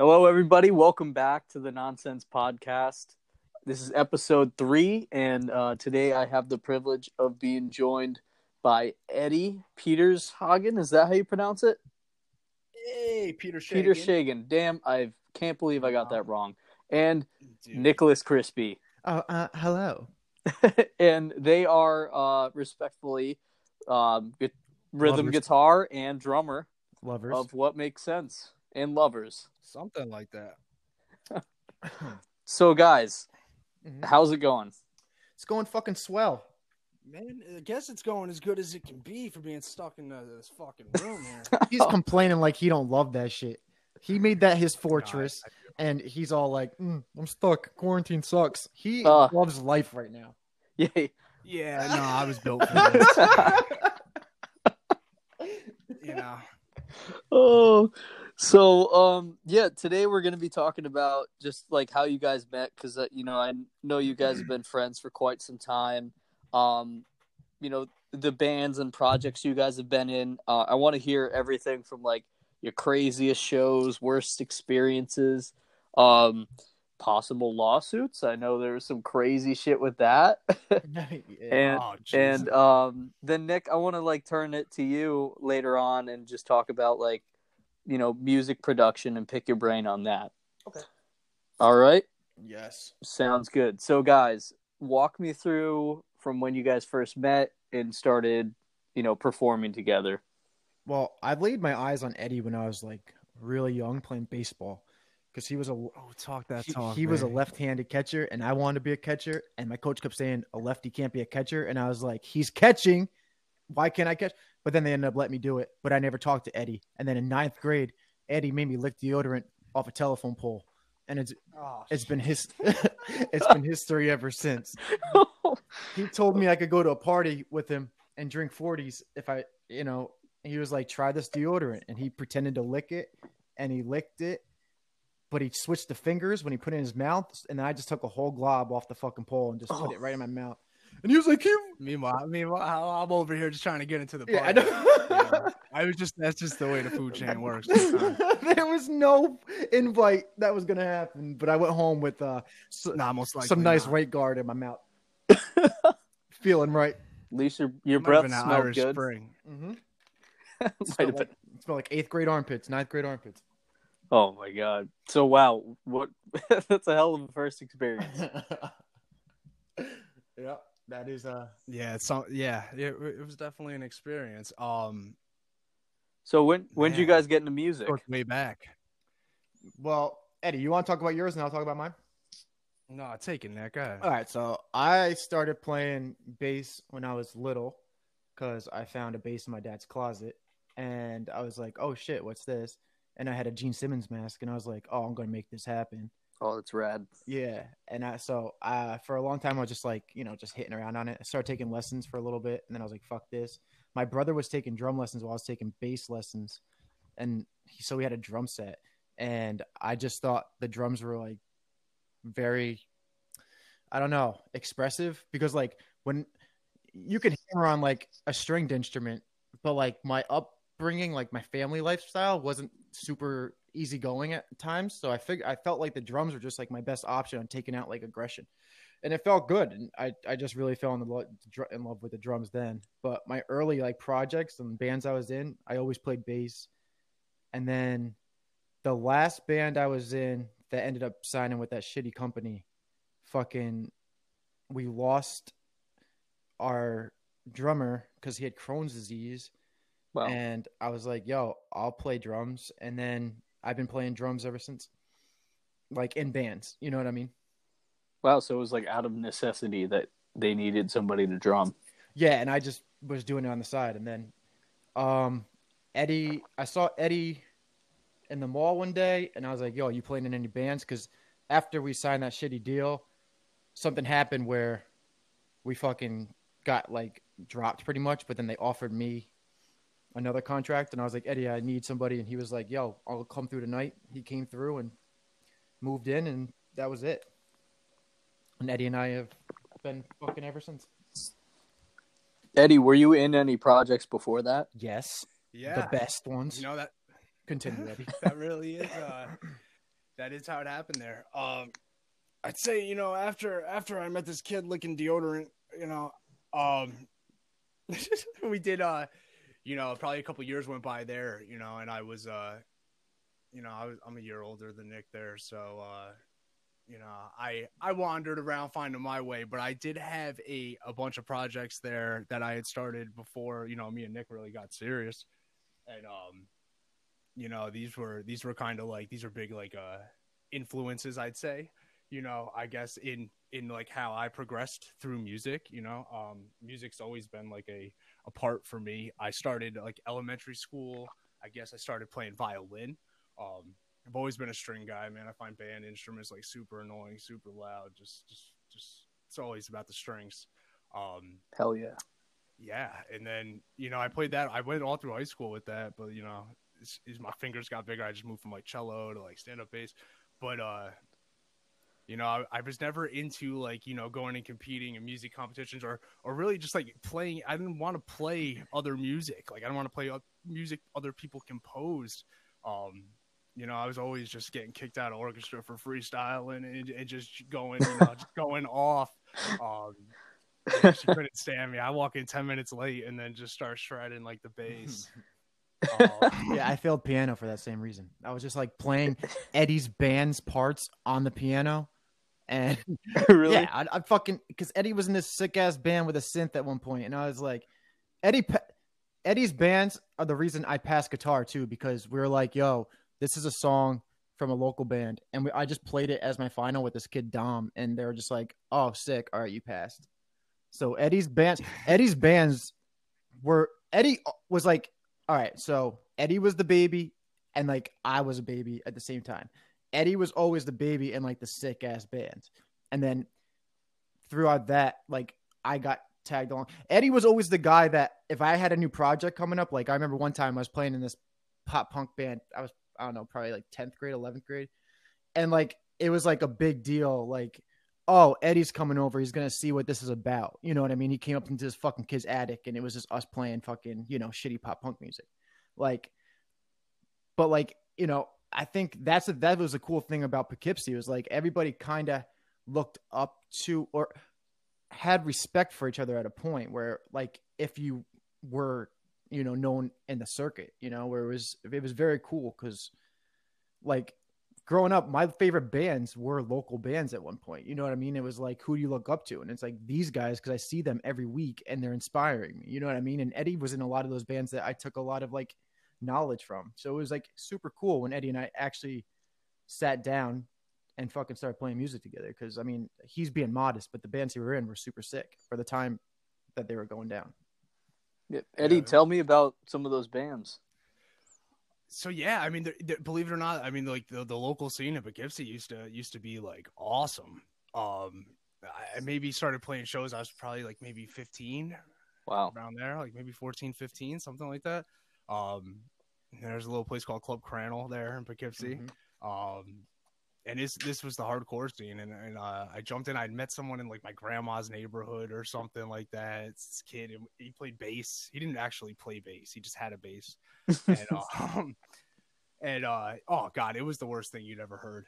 Hello, everybody. Welcome back to the Nonsense Podcast. This is episode 3, and today I have the privilege of being joined by Eddie Petershagen. Is that how you pronounce it? Hey, Petershagen. Petershagen. Damn, I can't believe I got that wrong. And dude, Nicholas Crispy. Oh, hello. And they are respectfully rhythm lovers, guitar, and drummer lovers of What Makes Sense. And lovers, something like that. So guys, how's it going? It's going fucking swell, man. I guess it's going as good as it can be for being stuck in this fucking room here. He's complaining like he don't love that shit. He made that his fortress. God, and he's all like, I'm stuck, quarantine sucks. He loves life right now. Yeah No, I was built for this. So today we're going to be talking about just like how you guys met, because I know you guys have been friends for quite some time. The bands and projects you guys have been in. I want to hear everything from like your craziest shows, worst experiences, possible lawsuits. I know there was some crazy shit with that. Then Nick, I want to like turn it to you later on and just talk about like, music production and pick your brain on that. Okay. All right. Yes. Sounds good. So guys, walk me through from when you guys first met and started, performing together. Well, I laid my eyes on Eddie when I was like really young playing baseball, because he was a left-handed catcher, and I wanted to be a catcher, and my coach kept saying a lefty can't be a catcher, and I was like, he's catching, why can't I catch? But then they ended up letting me do it, but I never talked to Eddie. And then in 9th grade, Eddie made me lick deodorant off a telephone pole, and it's been history ever since. He told me I could go to a party with him and drink 40s if I, he was like, try this deodorant, and he pretended to lick it, and he licked it, but he switched the fingers when he put it in his mouth, and then I just took a whole glob off the fucking pole and just put it right in my mouth. And he was like, Meanwhile, I'm over here just trying to get into the party. Yeah, I know. That's just the way the food chain works. There was no invite that was going to happen, but I went home with some nice white guard in my mouth. Feeling right. At least your breath smelled good. Mm-hmm. It smelled like 8th grade armpits, 9th grade armpits. Oh my God. So, wow. That's a hell of a first experience. Yeah. That is it was definitely an experience. So when did you guys get into music? Way back. Well, Eddie, you want to talk about yours and I'll talk about mine? No, I'll take it, Nick. Go ahead. All right, so I started playing bass when I was little because I found a bass in my dad's closet, and I was like, oh shit, what's this? And I had a Gene Simmons mask, and I was like, oh, I'm going to make this happen. Oh, that's rad. Yeah. And I for a long time, I was just like, just hitting around on it. I started taking lessons for a little bit, and then I was like, fuck this. My brother was taking drum lessons while I was taking bass lessons. And so we had a drum set, and I just thought the drums were like very, I don't know, expressive, because like when you can hammer on like a stringed instrument, but like my upbringing, like my family lifestyle wasn't super easygoing at times, so I felt like the drums were just like my best option on taking out like aggression, and it felt good, and I just really fell in love with the drums then. But my early like projects and bands I was in, I always played bass, and then the last band I was in that ended up signing with that shitty company, we lost our drummer because he had Crohn's disease. Wow. And I was like, yo, I'll play drums, and then I've been playing drums ever since, like in bands, you know what I mean? Wow. So it was like out of necessity that they needed somebody to drum. Yeah. And I just was doing it on the side. And then I saw Eddie in the mall one day, and I was like, yo, are you playing in any bands? Because after we signed that shitty deal, something happened where we fucking got like dropped pretty much, but then they offered me another contract, and I was like, Eddie, I need somebody, and he was like, yo, I'll come through tonight. He came through and moved in, and that was it. And Eddie and I have been fucking ever since. Eddie, were you in any projects before that? Yes. Yeah. The best ones. Continue, Eddie. That really is That is how it happened there. I'd say, you know, after I met this kid licking deodorant, you know, we did, you know, probably a couple years went by there, you know, and I was, you know, I'm a year older than Nick there. So, you know, I wandered around finding my way, but I did have a bunch of projects there that I had started before, you know, me and Nick really got serious. And, you know, these were kind of like, these are big, like, influences, I'd say, you know, I guess in like how I progressed through music, you know, music's always been like a part for me. I started like elementary school, I guess I started playing violin. I've always been a string guy, man. I find band instruments like super annoying, super loud. Just it's always about the strings. Hell yeah. Yeah. And then, you know, I played that. I went all through high school with that, but you know, my fingers got bigger. I just moved from like cello to like stand up bass. But, you know, I was never into like, you know, going and competing in music competitions or really just like playing. I didn't want to play other music. Like I don't want to play music other people composed. You know, I was always just getting kicked out of orchestra for freestyling and just going, you know, just going off. She couldn't stand me. I walk in 10 minutes late and then just start shredding like the bass. Yeah, I failed piano for that same reason. I was just like playing Eddie's band's parts on the piano. And really? Yeah, I fucking, because Eddie was in this sick ass band with a synth at one point, and I was like, Eddie's bands are the reason I passed guitar too, because we were like, yo, this is a song from a local band. And I just played it as my final with this kid Dom, and they were just like, oh, sick. All right, you passed. So Eddie was like, all right, so Eddie was the baby, and like I was a baby at the same time. Eddie was always the baby in like the sick ass band. And then throughout that, like I got tagged along. Eddie was always the guy that if I had a new project coming up, like I remember one time I was playing in this pop punk band. I don't know, probably like 10th grade, 11th grade. And like, it was like a big deal. Like, oh, Eddie's coming over. He's going to see what this is about. You know what I mean? He came up into this fucking kid's attic, and it was just us playing fucking, you know, shitty pop punk music. Like, but like, you know, I think that was a cool thing about Poughkeepsie. It was like everybody kind of looked up to or had respect for each other at a point where like, if you were, you know, known in the circuit, you know, where it was very cool. 'Cause like growing up, my favorite bands were local bands at one point, you know what I mean? It was like, who do you look up to? And it's like these guys, 'cause I see them every week and they're inspiring me, you know what I mean? And Eddie was in a lot of those bands that I took a lot of like knowledge from. So it was like super cool when Eddie and I actually sat down and fucking started playing music together. 'Cause I mean, he's being modest, but the bands he were in were super sick for the time that they were going down. Yeah. Eddie, tell me about some of those bands. So, yeah, I mean, believe it or not, I mean, like the local scene in Poughkeepsie used to be like awesome. I maybe started playing shows. I was probably like maybe 15. Wow. Around there, like maybe 14, 15, something like that. There's a little place called Club Crannell there in Poughkeepsie. Mm-hmm. And this was the hardcore scene, and I jumped in. I'd met someone in like my grandma's neighborhood or something like that. It's this kid, and he played bass. He didn't actually play bass; he just had a bass. And oh god, it was the worst thing you'd ever heard.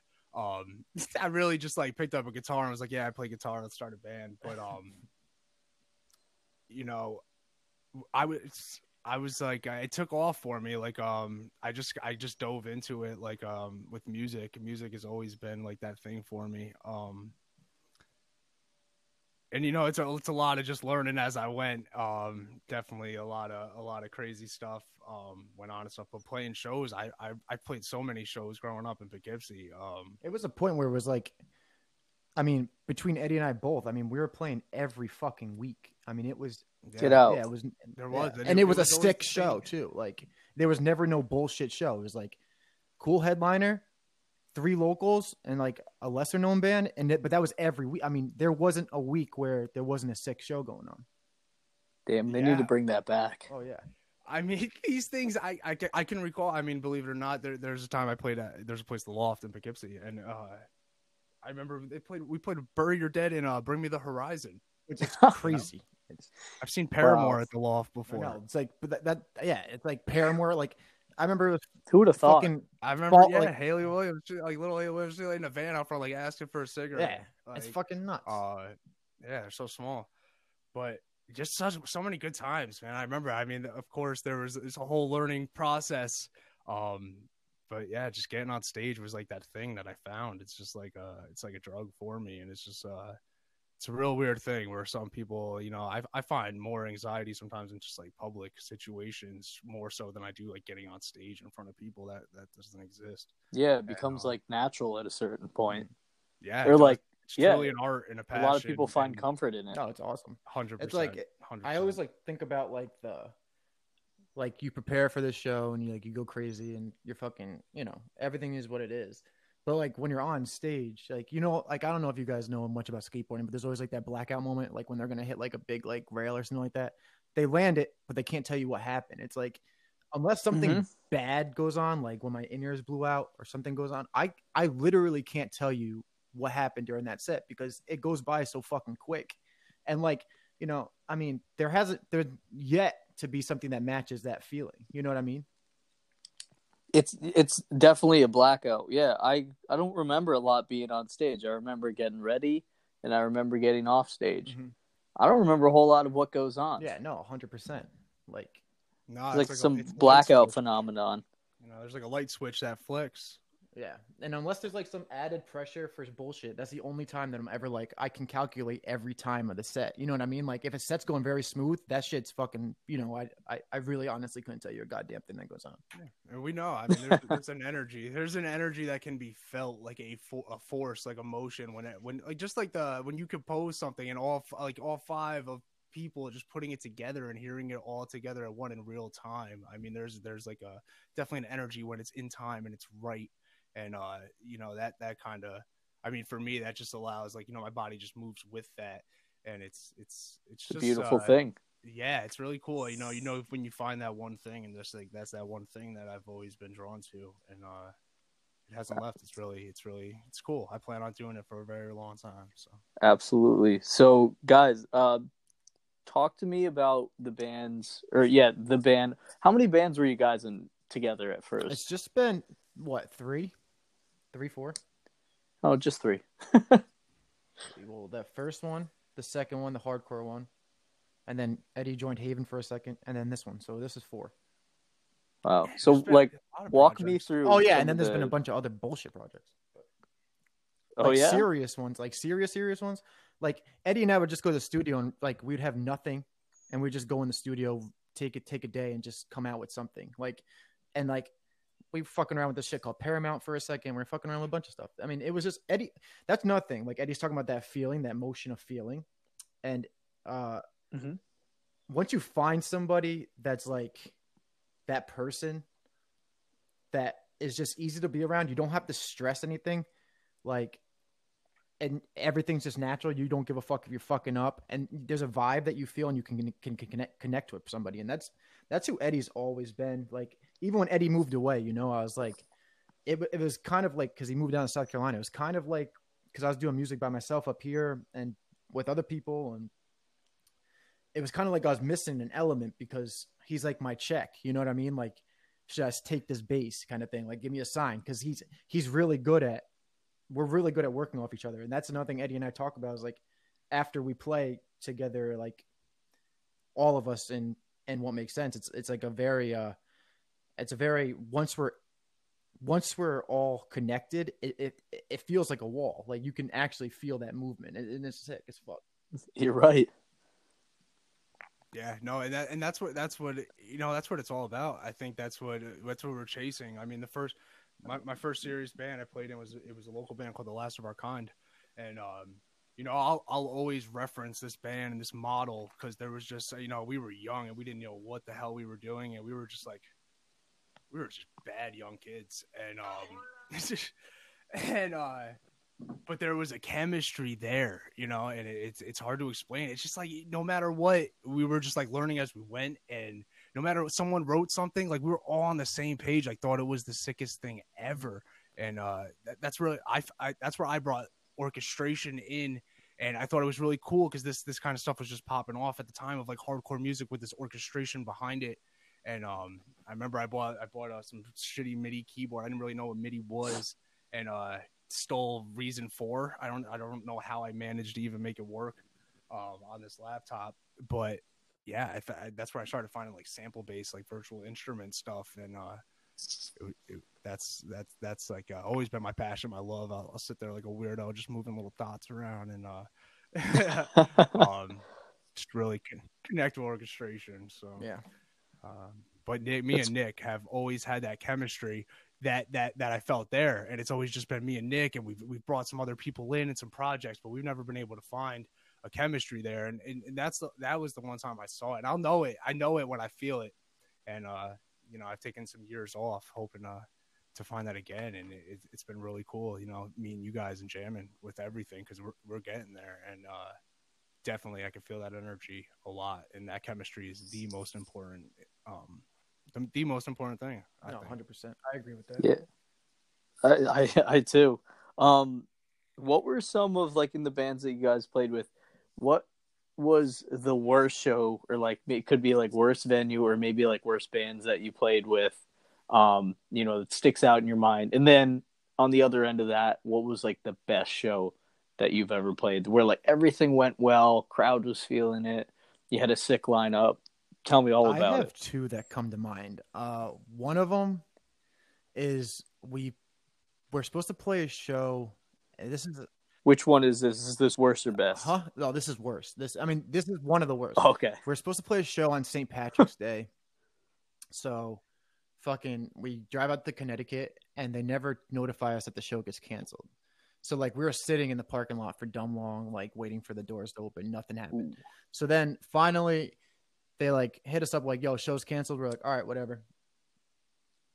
I really just like picked up a guitar and was like, yeah, I play guitar. Let's start a band. But you know, I was like, it took off for me. Like, I just dove into it. Like, with music, has always been like that thing for me. And you know, it's a lot of just learning as I went. Definitely a lot of crazy stuff. Went on and stuff, but playing shows, I played so many shows growing up in Poughkeepsie. It was a point where it was like, I mean, between Eddie and I both, I mean, we were playing every fucking week. I mean, it was, get out. Yeah, it was, there was, yeah. And it was a sick show too. Like there was never no bullshit show. It was like cool headliner, three locals, and like a lesser known band. But that was every week. I mean, there wasn't a week where there wasn't a sick show going on. Damn, they need to bring that back. Oh yeah. I mean, these things I can recall. I mean, believe it or not, there's a time I played at, there's a place, The Loft in Poughkeepsie, and I remember we played Bury Your Dead and Bring Me the Horizon, which is crazy. I've seen Paramore at the Loft before. No, it's like, but that yeah, it's like Paramore. Like I remember it was Who would have thought? I remember, Haley Williams, little Haley Williams in a van out front, asking for a cigarette. Yeah, it's fucking nuts. They're so small. But just so many good times, man. I remember, of course, there was this whole learning process. But yeah, just getting on stage was that thing that I found. It's just it's like a drug for me. And it's just, it's a real weird thing where some people, I find more anxiety sometimes in just public situations more so than I do getting on stage in front of people. That doesn't exist. Yeah, it becomes natural at a certain point. Yeah, they're it's truly an art and a passion. A lot of people find comfort in it. No, it's awesome. 100%. It's 100%. I always think about you prepare for this show and you go crazy and you're fucking everything is what it is. But when you're on stage, I don't know if you guys know much about skateboarding, but there's always that blackout moment, when they're going to hit a big rail or something like that. They land it, but they can't tell you what happened. It's unless something bad goes on, when my in-ears blew out or something goes on, I literally can't tell you what happened during that set because it goes by so fucking quick. And there hasn't, there yet to be something that matches that feeling. You know what I mean? It's definitely a blackout. Yeah, I don't remember a lot being on stage. I remember getting ready, and I remember getting off stage. Mm-hmm. I don't remember a whole lot of what goes on. Yeah, no, 100%. It's blackout phenomenon. There's a light switch that flicks. Yeah, and unless there's some added pressure for bullshit, that's the only time that I'm ever I can calculate every time of the set. You know what I mean? If a set's going very smooth, that shit's fucking. I really honestly couldn't tell you a goddamn thing that goes on. Yeah. And we know. There's an energy. There's an energy that can be felt, a force, emotion when you compose something and all five of people just putting it together and hearing it all together at one in real time. There's definitely an energy when it's in time and it's right. And, that kind of, for me, that just allows, my body just moves with that. And it's just a beautiful thing. Yeah. It's really cool. When you find that one thing and just that's that one thing that I've always been drawn to and, it hasn't left. It's really, it's cool. I plan on doing it for a very long time. So absolutely. So guys, talk to me about the band. How many bands were you guys in together at first? It's just been what, three? 3, 4? Oh, just 3. Well, that first one, the second one, the hardcore one, and then Eddie joined Haven for a second, and then this one. So this is 4. Wow. So walk me through. Oh yeah, and then there's been a bunch of other bullshit projects. Oh yeah, serious ones, serious ones. Eddie and I would just go to the studio and we'd have nothing, and we'd just go in the studio, take a day, and just come out with something. We were fucking around with this shit called Paramount for a second. We were fucking around with a bunch of stuff. It was just Eddie. That's nothing. Eddie's talking about that feeling, that motion of feeling. And once you find somebody that's that person that is just easy to be around, you don't have to stress anything. And everything's just natural. You don't give a fuck if you're fucking up. And there's a vibe that you feel and you can connect with somebody. And that's who Eddie's always been. Even when Eddie moved away, I was it was kind of because he moved down to South Carolina. It was kind of because I was doing music by myself up here and with other people. And it was kind of I was missing an element because he's my check. You know what I mean? Just take this bass kind of thing. Give me a sign. Cause he's really good at, we're really good at working off each other. And that's another thing Eddie and I talk about is after we play together, all of us and What Makes Sense. It's a very, once we're all connected, it feels like a wall. You can actually feel that movement, and it's sick as fuck. You're right. Yeah, no, and that's what it's all about. I think that's what we're chasing. The first my first serious band I played in was a local band called The Last of Our Kind, and I'll always reference this band and this model because there was just we were young and we didn't know what the hell we were doing, and we were just we were just bad young kids. And, but there was a chemistry there, and it's hard to explain. It's just no matter what, we were just learning as we went. And no matter what, someone wrote something, we were all on the same page. I thought it was the sickest thing ever. And, that's really, that's where I brought orchestration in. And I thought it was really cool. Cause this kind of stuff was just popping off at the time of hardcore music with this orchestration behind it. And I remember I bought some shitty MIDI keyboard. I didn't really know what MIDI was, and stole Reason Four. I don't know how I managed to even make it work on this laptop, but yeah, that's where I started finding like sample based, like virtual instrument stuff, and that's like always been my passion, my love. I'll sit there like a weirdo, just moving little dots around, and just really connect with orchestration. So yeah, but me and Nick have always had that chemistry that I felt there, and it's always just been me and Nick, and we've brought some other people in and some projects, but we've never been able to find a chemistry there, and that was the one time I saw it. And I know it when I feel it, and you know, I've taken some years off hoping to find that again, and it's been really cool, you know, me and you guys and jamming with everything, because we're getting there, and definitely I can feel that energy a lot, and that chemistry is the most important thing. I 100%. I agree with that. Yeah, I too. What were some of, like, in the bands that you guys played with, what was the worst show, or like it could be like worst venue, or maybe like worst bands that you played with, you know, that sticks out in your mind? And then on the other end of that, what was like the best show that you've ever played, where like everything went well, crowd was feeling it, you had a sick lineup? Tell me all about it. I have two that come to mind. One of them is we're supposed to play a show. This is which one is this? Is this worse or best? Huh? No, this is worse. This is one of the worst. Okay. We're supposed to play a show on St. Patrick's Day. So we drive out to Connecticut, and they never notify us that the show gets canceled. So like we were sitting in the parking lot for dumb long, like waiting for the doors to open. Nothing happened. Ooh. So then finally they like hit us up like, yo, show's canceled. We're like, all right, whatever.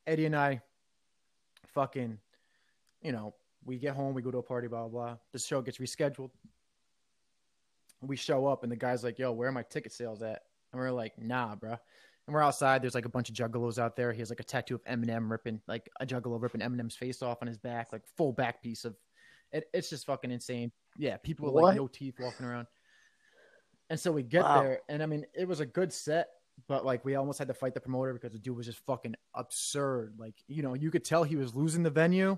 Eddie and I you know, we get home, we go to a party, blah, blah, blah. The show gets rescheduled. We show up, and the guy's like, yo, where are my ticket sales at? And we're like, nah, bro. And we're outside. There's like a bunch of juggalos out there. He has like a tattoo of Eminem ripping Eminem's face off on his back, like full back piece of it. It's just fucking insane. Yeah. People with like no teeth walking around. And so we get there, and it was a good set, but like we almost had to fight the promoter because the dude was just fucking absurd. Like, you know, you could tell he was losing the venue.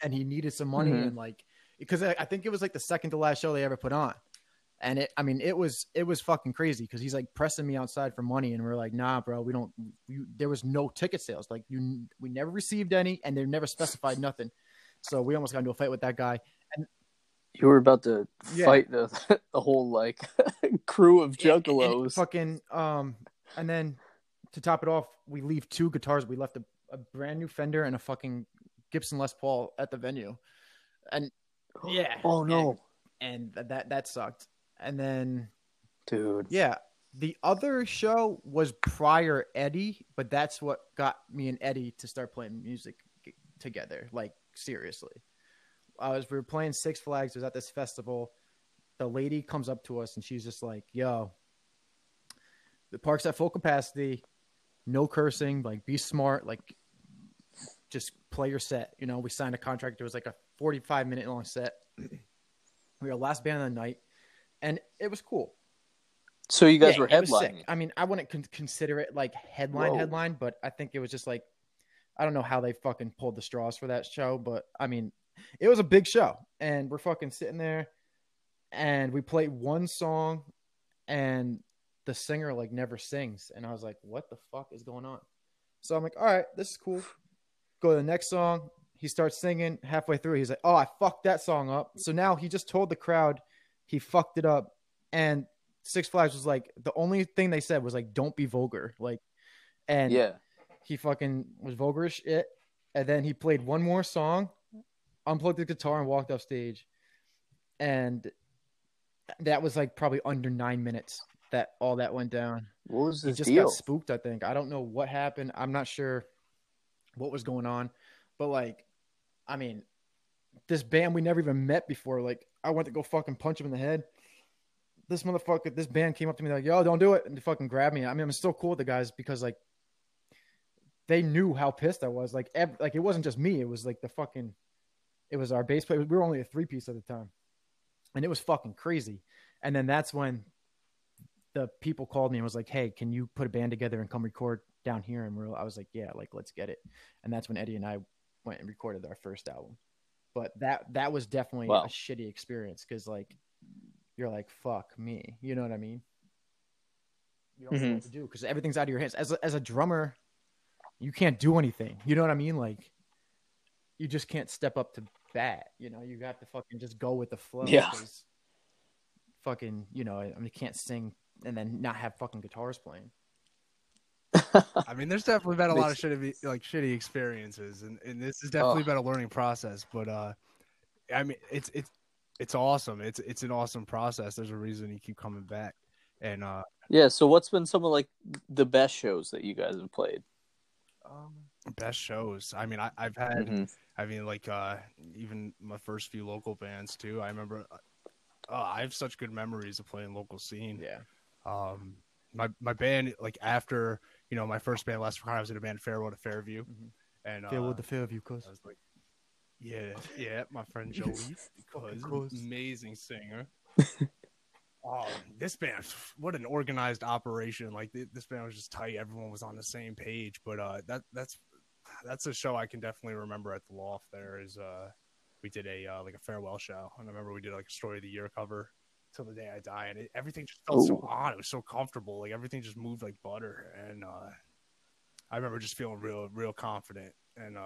And he needed some money, and like, because I think it was like the second to last show they ever put on, and it was fucking crazy because he's like pressing me outside for money, and we're like, nah, bro, there was no ticket sales, like we never received any, and they never specified nothing, so we almost got into a fight with that guy. And you were about to fight the whole like crew of juggalos, and fucking and then to top it off, we leave two guitars. We left a brand new Fender and a fucking Gibson Les Paul at the venue. And yeah. Oh no. And that sucked. And then dude. Yeah. The other show was prior Eddie, but that's what got me and Eddie to start playing music together. Like seriously. We were playing Six Flags. It was at this festival. The lady comes up to us and she's just like, yo, the park's at full capacity. No cursing. Like be smart. Like just play your set. You know, we signed a contract. It was like a 45-minute long set. We were last band of the night, and it was cool. So you guys were headlining. I wouldn't consider it like headline, but I think it was just like, I don't know how they fucking pulled the straws for that show, but it was a big show, and we're fucking sitting there, and we play one song, and the singer like never sings, and I was like, what the fuck is going on? So I'm like, all right, this is cool. Go to the next song. He starts singing halfway through. He's like, oh, I fucked that song up. So now he just told the crowd he fucked it up. And Six Flags was like, the only thing they said was like, don't be vulgar. Like, and yeah, he fucking was vulgar as shit. And then he played one more song, unplugged the guitar, and walked off stage. And that was like probably under 9 minutes that all that went down. What was the deal? He just got spooked, I think. I don't know what happened. I'm not sure what was going on, but like this band we never even met before, like I went to go fucking punch him in the head. This motherfucker, this band came up to me like, yo, don't do it, and they fucking grabbed me. I'm still cool with the guys because like they knew how pissed I was. Like like it wasn't just me, it was like it was our bass player. We were only a 3-piece at the time, and it was fucking crazy. And then that's when the people called me and was like, hey, can you put a band together and come record down here? And I was like, yeah, like, let's get it. And that's when Eddie and I went and recorded our first album. But that was definitely a shitty experience, because like, you're like, fuck me, you know what I mean? You don't know what to do, because everything's out of your hands. As a drummer, you can't do anything, you know what I mean? Like, you just can't step up to bat, you know? You got to fucking just go with the flow. Yeah. Fucking, you know, I mean, you can't sing and then not have fucking guitars playing. I mean, there's definitely been a lot of shitty experiences, and this has definitely been a learning process. But I mean, it's awesome. It's an awesome process. There's a reason you keep coming back. And yeah. So what's been some of like the best shows that you guys have played? Best shows. I mean, I've had. I mean, like even my first few local bands too. I remember. I have such good memories of playing local scene. Yeah. My band, like after, you know, my first band last time I was in a band, Fairway to Fairview, and Fairway to Fairview, cause I was like, yeah, my friend Joey, because amazing singer. This band, what an organized operation! Like this band was just tight. Everyone was on the same page. But that's a show I can definitely remember at the Loft. There is we did a like a farewell show, and I remember we did like a Story of the Year cover. Till the day I die, and everything just felt so odd. It was so comfortable, like everything just moved like butter. And I remember just feeling real confident, and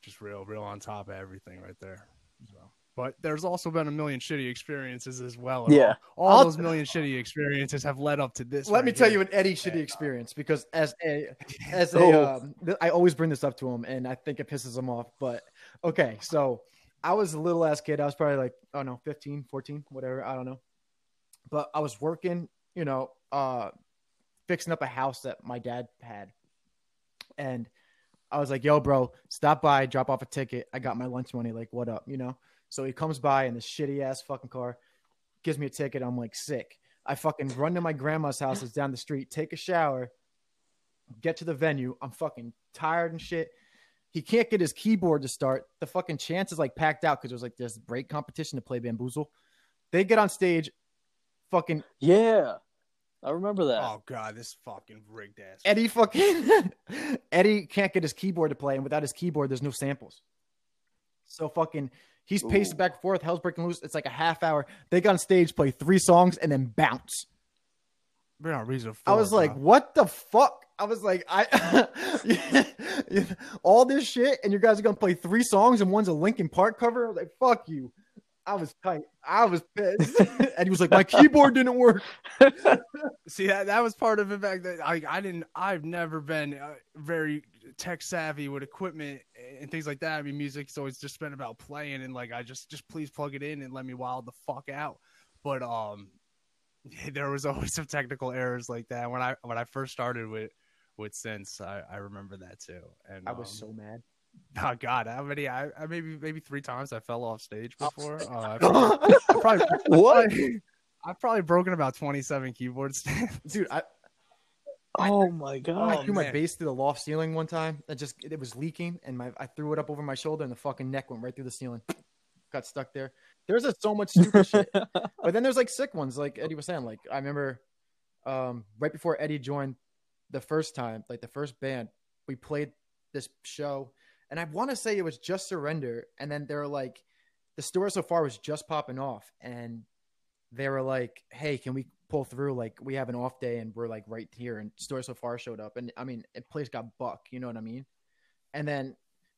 just real on top of everything right there. So, but there's also been a million shitty experiences as well. Yeah, all those million shitty experiences have led up to this. Let me tell you an Eddie shitty experience, because I always bring this up to him, and I think it pisses him off. But okay, so. I was a little ass kid. I was probably like, 15, 14, whatever. I don't know. But I was working, you know, fixing up a house that my dad had. And I was like, yo, bro, stop by, drop off a ticket. I got my lunch money. Like, what up, you know? So he comes by in this shitty ass fucking car, gives me a ticket. I'm like, sick. I fucking run to my grandma's house that's down the street, take a shower, get to the venue. I'm fucking tired and shit. He can't get his keyboard to start. The fucking Chance is like packed out, because it was like this break competition to play Bamboozle. They get on stage, fucking yeah, I remember that. Oh god, this fucking rigged ass. Eddie can't get his keyboard to play, and without his keyboard, there's no samples. So fucking, he's pacing back and forth. Hell's breaking loose. It's like a half hour. They get on stage, play 3 songs, and then bounce. We're not Reason Four. I was like, what the fuck? I was like, all this shit, and you guys are going to play 3 songs, and one's a Linkin Park cover? I was like, fuck you. I was tight. I was pissed. And he was like, my keyboard didn't work. See, that was part of it back then. I've never been very tech savvy with equipment and things like that. I mean, music's always just been about playing, and like, I just please plug it in and let me wild the fuck out. But there was always some technical errors like that. When I first started with Sense, I remember that too, and I was so mad. Oh god, how many? I maybe 3 times I fell off stage before. I've probably broken about 27 keyboard stands, dude. Oh my god! I threw my bass through the loft ceiling one time. It was leaking, and I threw it up over my shoulder, and the fucking neck went right through the ceiling. Got stuck there. There's so much stupid shit, but then there's like sick ones, like Eddie was saying. Like I remember, right before Eddie joined. The first time, like the first band, we played this show, and I want to say it was Just Surrender. And then they're like, the Story So Far was just popping off, and they were like, hey, can we pull through? Like, we have an off day, and we're like right here. And Story So Far showed up, and I mean, the place got bucked, you know what I mean? And then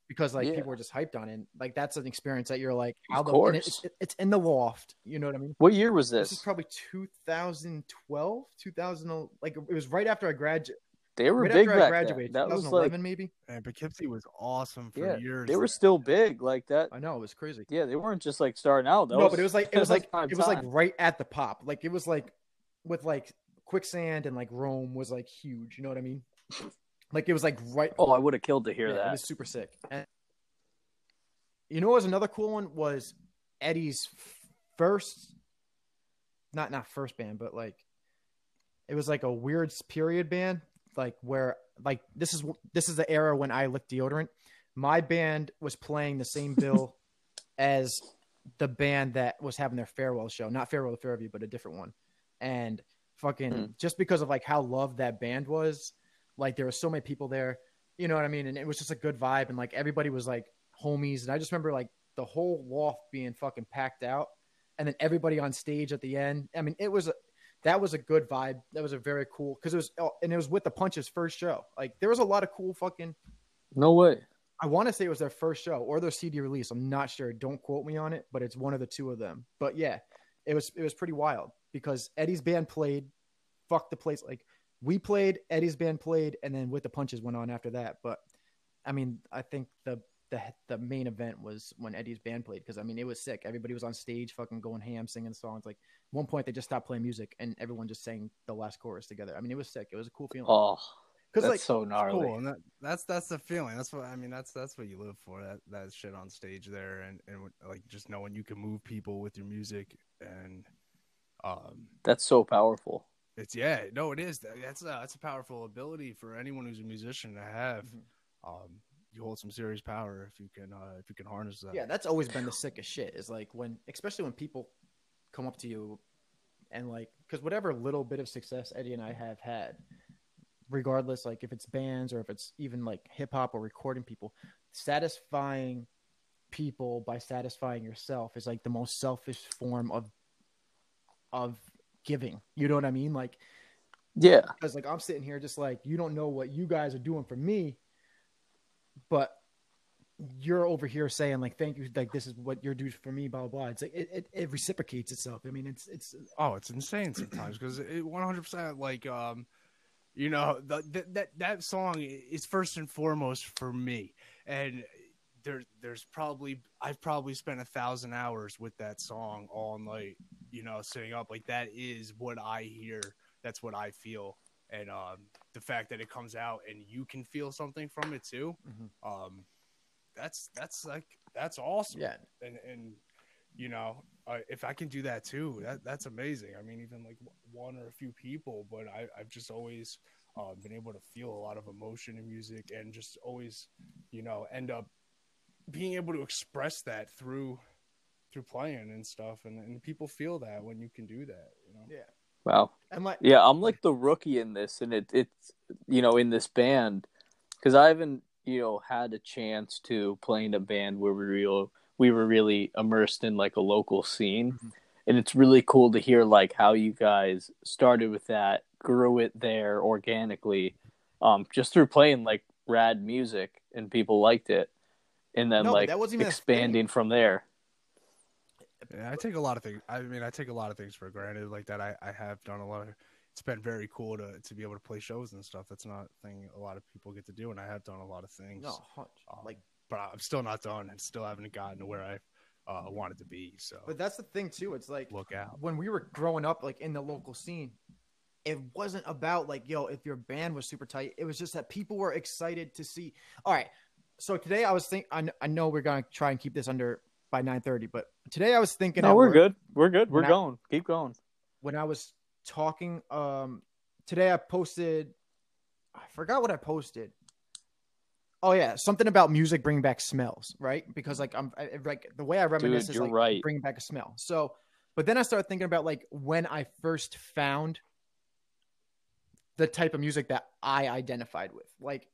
because like people were just hyped on it, and, like that's an experience that you're like, of course. It's in the Loft, you know what I mean? What year was this? This is probably 2012, 2000. Like it was right after I graduated. They were big after I graduated. That was like maybe. And Poughkeepsie was awesome for years. They were still big like that. I know, it was crazy. Yeah, they weren't just like starting out. But it was like right at the pop. Like it was like with like Quicksand and like Rome was like huge. You know what I mean? Like it was like right. Oh, I would have killed to hear that. It was super sick. And you know what was another cool one was Eddie's first, not first band, but like it was like a weird period band, like where like this is the era when I licked deodorant. My band was playing the same bill as the band that was having their farewell show, not Farewell to Fairview, but a different one, and fucking just because of like how loved that band was. Like there were so many people there, you know what I mean? And it was just a good vibe. And like, everybody was like homies. And I just remember like the whole loft being fucking packed out. And then everybody on stage at the end. I mean, it was, that was a good vibe. That was a very cool, cause it was, and it was With the Punches first show. Like there was a lot of cool fucking, no way. I want to say it was their first show or their CD release. I'm not sure. Don't quote me on it, but it's one of the two of them. But yeah, it was pretty wild because Eddie's band played, fuck the place. Like we played, Eddie's band played, and then With the Punches went on after that. But I mean, I think the main event was when Eddie's band played. Cause I mean, it was sick. Everybody was on stage fucking going ham, singing songs. Like at one point they just stopped playing music and everyone just sang the last chorus together. I mean, it was sick. It was a cool feeling. Oh, cause that's like, so gnarly. Cool. And that's the feeling. That's what I mean. That's what you live for. That shit on stage there, and like just knowing you can move people with your music, and that's so powerful. It's yeah, no, it is. That's a powerful ability for anyone who's a musician to have. Mm-hmm. You hold some serious power if you can harness that. Yeah, that's always been the sickest shit. Is like especially when people come up to you, and like because whatever little bit of success Eddie and I have had. Regardless, like if it's bands or if it's even like hip hop or recording people, satisfying people by satisfying yourself is like the most selfish form of giving. You know what I mean? Like, yeah, because like I'm sitting here just like, you don't know what you guys are doing for me, but you're over here saying like, thank you. Like this is what you're doing for me, blah, blah, blah. It's like, it reciprocates itself. I mean, it's insane sometimes because it 100% like, you know, that song is first and foremost for me, and I've probably spent 1,000 hours with that song all night. You know, sitting up like that is what I hear. That's what I feel, and the fact that it comes out and you can feel something from it too. Mm-hmm. That's awesome. Yeah, and you know. If I can do that too, that's amazing. I mean, even like one or a few people, but I've just always been able to feel a lot of emotion in music, and just always, you know, end up being able to express that through playing and stuff. And people feel that when you can do that, you know? Yeah. Wow. I'm like the rookie in this, and it's, you know, in this band, because I haven't, you know, had a chance to play in a band where we were really immersed in like a local scene. Mm-hmm. And it's really cool to hear like how you guys started with that, grew it there organically, just through playing like rad music and people liked it. And then like expanding from there. Yeah, I take a lot of things for granted like that. I have done a lot of, it's been very cool to be able to play shows and stuff. That's not a thing a lot of people get to do. And I have done a lot of things. No, but I'm still not done and still haven't gotten to where I wanted to be. So, but that's the thing too. It's like, look out. When we were growing up, like in the local scene, it wasn't about like, yo, if your band was super tight, it was just that people were excited to see. All right. So today I was thinking, I know we're going to try and keep this under by 9:30, but today I was thinking, no, we're good. We're good. We're going. Keep going. When I was talking, today I forgot what I posted. Oh yeah, something about music bringing back smells, right? Because like I like the way I reminisce is like right. Bringing back a smell. So, but then I started thinking about like when I first found the type of music that I identified with. Like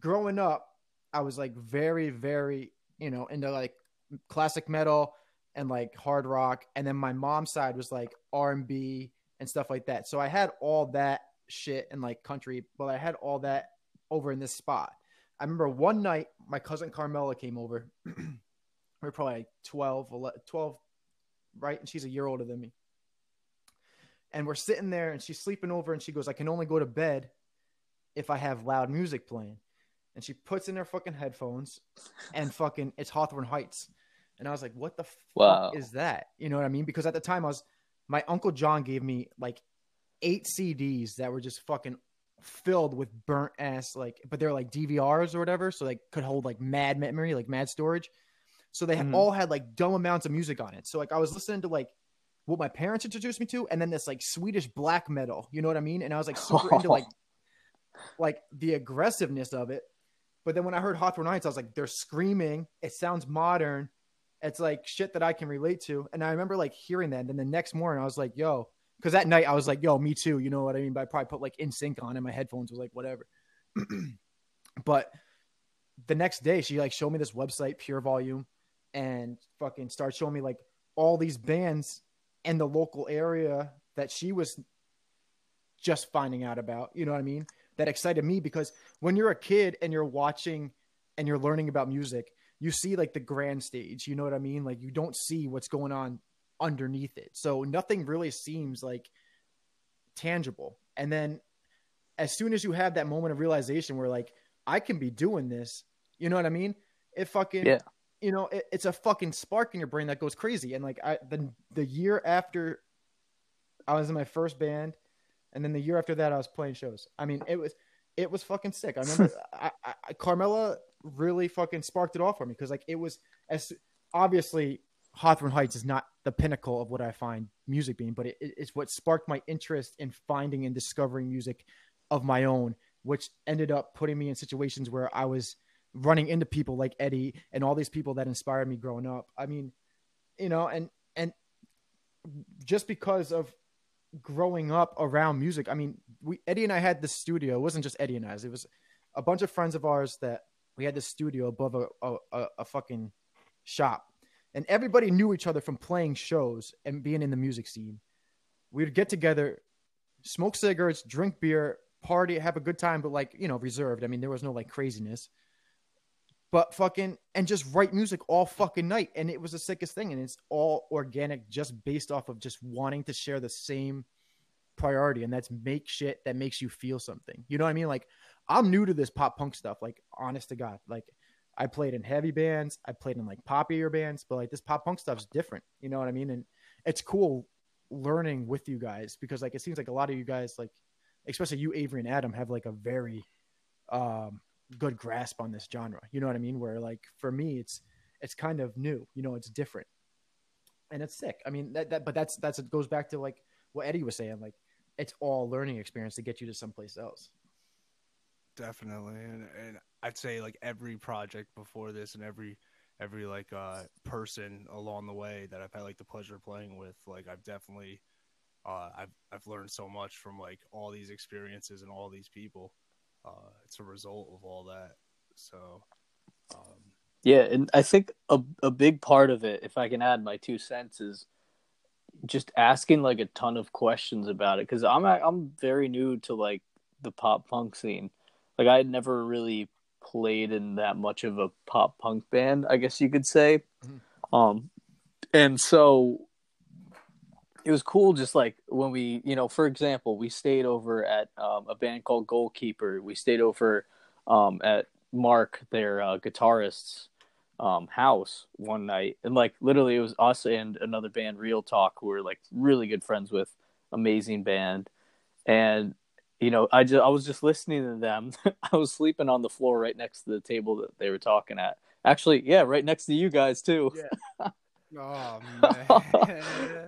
growing up, I was like very, very, you know, into like classic metal and like hard rock, and then my mom's side was like R&B and stuff like that. So I had all that shit and like country, but I had all that over in this spot. I remember one night, my cousin Carmela came over. We were probably like 12, right? And she's a year older than me. And we're sitting there and she's sleeping over and she goes, I can only go to bed if I have loud music playing. And she puts in her fucking headphones and fucking it's Hawthorne Heights. And I was like, what the fuck is that? You know what I mean? Because at the time my Uncle John gave me like 8 CDs that were just fucking filled with burnt ass like, but they're like DVRs or whatever, so like could hold like mad memory, like mad storage, so they all had like dumb amounts of music on it. So like I was listening to like what my parents introduced me to, and then this like Swedish black metal, you know what I mean? And I was like super into like the aggressiveness of it. But then when I heard Hawthorne Heights, I was like, they're screaming, it sounds modern, it's like shit that I can relate to. And I remember like hearing that, and then the next morning I was like, yo, Because that night I was like, yo, me too. You know what I mean? But I probably put like NSYNC on and my headphones was like, whatever. But the next day she like showed me this website, Pure Volume, and fucking started showing me like all these bands in the local area that she was just finding out about. You know what I mean? That excited me because when you're a kid and you're watching and you're learning about music, you see like the grand stage. You know what I mean? Like you don't see what's going on underneath it. So nothing really seems like tangible. And then as soon as you have that moment of realization where like, I can be doing this, you know what I mean? It fucking, yeah. You know, it's a fucking spark in your brain that goes crazy. And like the year after I was in my first band, and then the year after that I was playing shows. I mean, it was fucking sick. I remember Carmela really fucking sparked it off for me. Cause like it was obviously Hawthorne Heights is not the pinnacle of what I find music being, but it's what sparked my interest in finding and discovering music of my own, which ended up putting me in situations where I was running into people like Eddie and all these people that inspired me growing up. I mean, you know, and just because of growing up around music, I mean, Eddie and I had this studio. It wasn't just Eddie and I, it was a bunch of friends of ours that we had this studio above a fucking shop. And everybody knew each other from playing shows and being in the music scene. We would get together, smoke cigarettes, drink beer, party, have a good time, but like, you know, reserved. I mean, there was no like craziness, but fucking, and just write music all fucking night. And it was the sickest thing. And it's all organic, just based off of just wanting to share the same priority. And that's make shit that makes you feel something. You know what I mean? Like I'm new to this pop punk stuff, like honest to God, like I played in heavy bands. I played in like poppier bands, but like this pop punk stuff's different. You know what I mean? And it's cool learning with you guys because like, it seems like a lot of you guys, like, especially you, Avery and Adam, have like a very good grasp on this genre. You know what I mean? Where like, for me, it's kind of new, you know, it's different and it's sick. I mean, but it goes back to like what Eddie was saying, like it's all learning experience to get you to someplace else. Definitely. And I'd say like every project before this and every like person along the way that I've had like the pleasure of playing with, like I've definitely I've learned so much from like all these experiences and all these people. It's a result of all that. So yeah, and I think a big part of it, if I can add my 2 cents, is just asking like a ton of questions about it, because I'm very new to like the pop punk scene. Like I had never really played in that much of a pop punk band, I guess you could say. Mm-hmm. And so it was cool just like when we, you know, for example, we stayed over at a band called Goalkeeper. We stayed over at Mark, their guitarist's house one night. And like literally it was us and another band, Real Talk, who we're like really good friends with, amazing band. And, you know, I was just listening to them. I was sleeping on the floor right next to the table that they were talking at. Actually, yeah, right next to you guys too. Yeah. Oh man,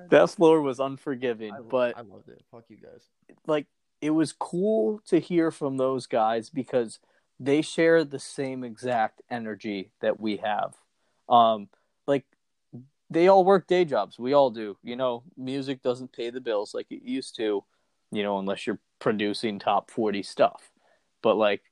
that floor was unforgiving. I loved it. Fuck you guys. Like it was cool to hear from those guys because they share the same exact energy that we have. Like they all work day jobs. We all do. You know, music doesn't pay the bills like it used to. You know, unless you're producing top 40 stuff, but like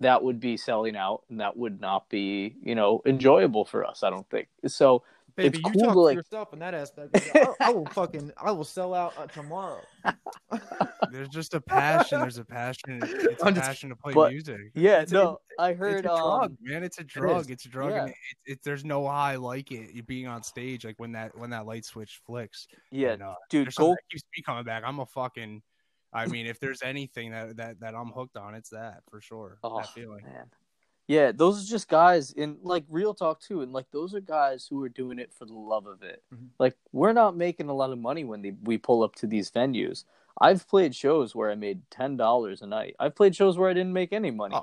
that would be selling out, and that would not be, you know, enjoyable for us. I don't think so. Baby, it's you cool talk to like... yourself in that aspect. I will sell out tomorrow. There's just a passion. There's a passion to play music. Yeah, I heard. It's a drug, man. It's a drug. Yeah. And there's no high like it. You being on stage, like when that light switch flicks. Yeah, and, dude. There's something that keeps me coming back. I mean, if there's anything that I'm hooked on, it's that for sure. Oh, that feeling. Man. Yeah, those are just guys in like Real Talk too, and like those are guys who are doing it for the love of it. Mm-hmm. Like we're not making a lot of money when we pull up to these venues. I've played shows where I made $10 a night. I've played shows where I didn't make any money.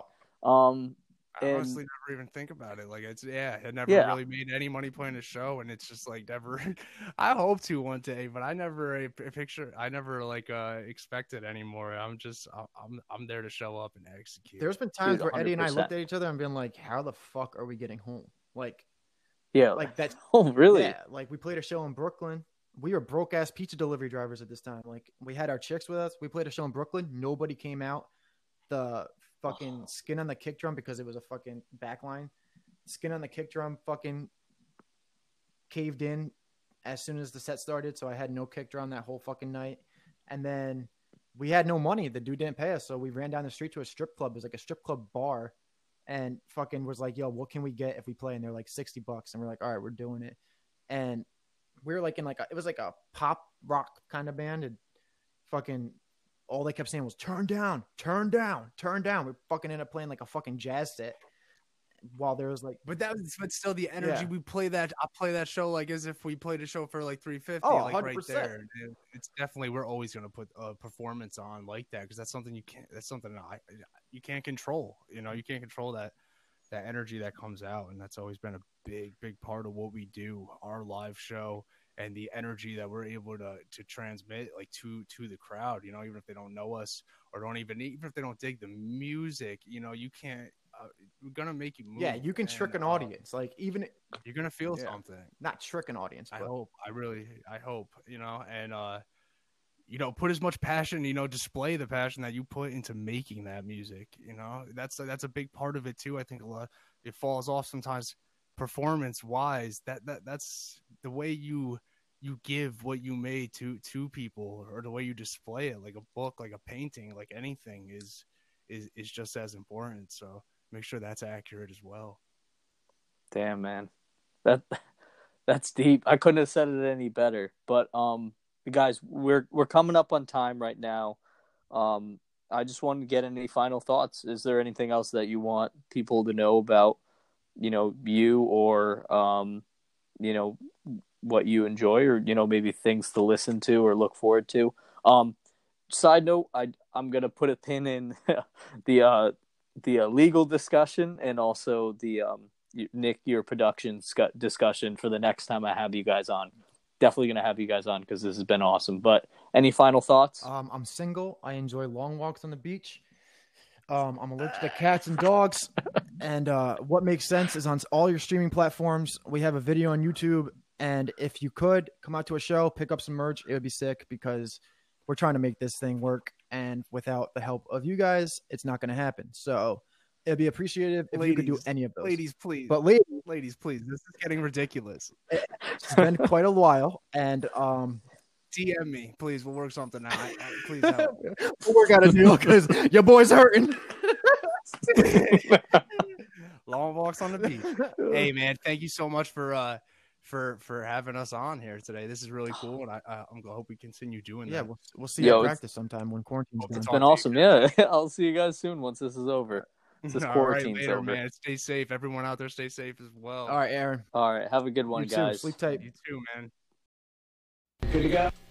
Oh. I honestly never even think about it. Like it's I never really made any money playing a show, and it's just like never. I hope to one day, but I never expected anymore. I'm there to show up and execute. There's been times where Eddie and I looked at each other and been like, "How the fuck are we getting home?" Like, yeah, like that's. Oh, really? Yeah, like we played a show in Brooklyn. we were broke ass pizza delivery drivers at this time. Like, we had our chicks with us. We played a show in Brooklyn. Nobody came out. The fucking skin on the kick drum, because it was a fucking backline, skin on the kick drum fucking caved in as soon as the set started. So I had no kick drum that whole fucking night. And then we had no money. The dude didn't pay us. So we ran down the street to a strip club. It was like a strip club bar, and fucking was like, yo, what can we get if we play? And they're like $60. And we're like, all right, we're doing it. And we were like in like, it was like a pop rock kind of band, and fucking all they kept saying was turn down, turn down, turn down. We fucking ended up playing like a fucking jazz set while there was like, but still the energy. Yeah. We play that, I play that show like as if we played a show for like $350. Oh, like 100%. Right there. It's definitely, we're always going to put a performance on like that, because that's something you can't, that's something you can't control. You know, you can't control that energy that comes out, and that's always been a big part of what we do, our live show, and the energy that we're able to transmit like to the crowd, you know, even if they don't know us, or even if they don't dig the music, you know, you can't, we're gonna make you move. Yeah, you can trick an audience, like, even you're gonna feel something. Not trick an audience, but I hope, you know, and you know, put as much passion, you know, display the passion that you put into making that music. You know, that's a big part of it too. I think a lot, it falls off sometimes performance wise, that's the way you give what you made to people, or the way you display it, like a book, like a painting, like anything is just as important. So make sure that's accurate as well. Damn, man. That's deep. I couldn't have said it any better, but, guys, we're coming up on time right now. I just wanted to get any final thoughts. Is there anything else that you want people to know about, you know, you, or you know, what you enjoy, or, you know, maybe things to listen to or look forward to? Side note, I'm gonna put a pin in the legal discussion, and also the Nick, your production discussion for the next time I have you guys on. Definitely going to have you guys on, because this has been awesome. But any final thoughts? I'm single. I enjoy long walks on the beach. I'm allergic to cats and dogs. And What Makes Sense is on all your streaming platforms. We have a video on YouTube. And if you could come out to a show, pick up some merch, it would be sick, because we're trying to make this thing work. And without the help of you guys, it's not going to happen. So it'd be appreciative if you could do any of those. Ladies, please. But ladies, please. This is getting ridiculous. It's been quite a while, and DM me, please. We'll work something out. Please help. We'll work out a deal, because your boy's hurting. Long walks on the beach. Hey, man, thank you so much for having us on here today. This is really cool, and I hope we continue doing that. Yeah, we'll see you at practice sometime when quarantine's done. It's been awesome. Yeah, I'll see you guys soon once this is over. This quarantine, right, over, man. Stay safe. Everyone out there, stay safe as well. All right, Aaron. All right, have a good one, you guys. Too. Sleep tight. You too, man. Good to go.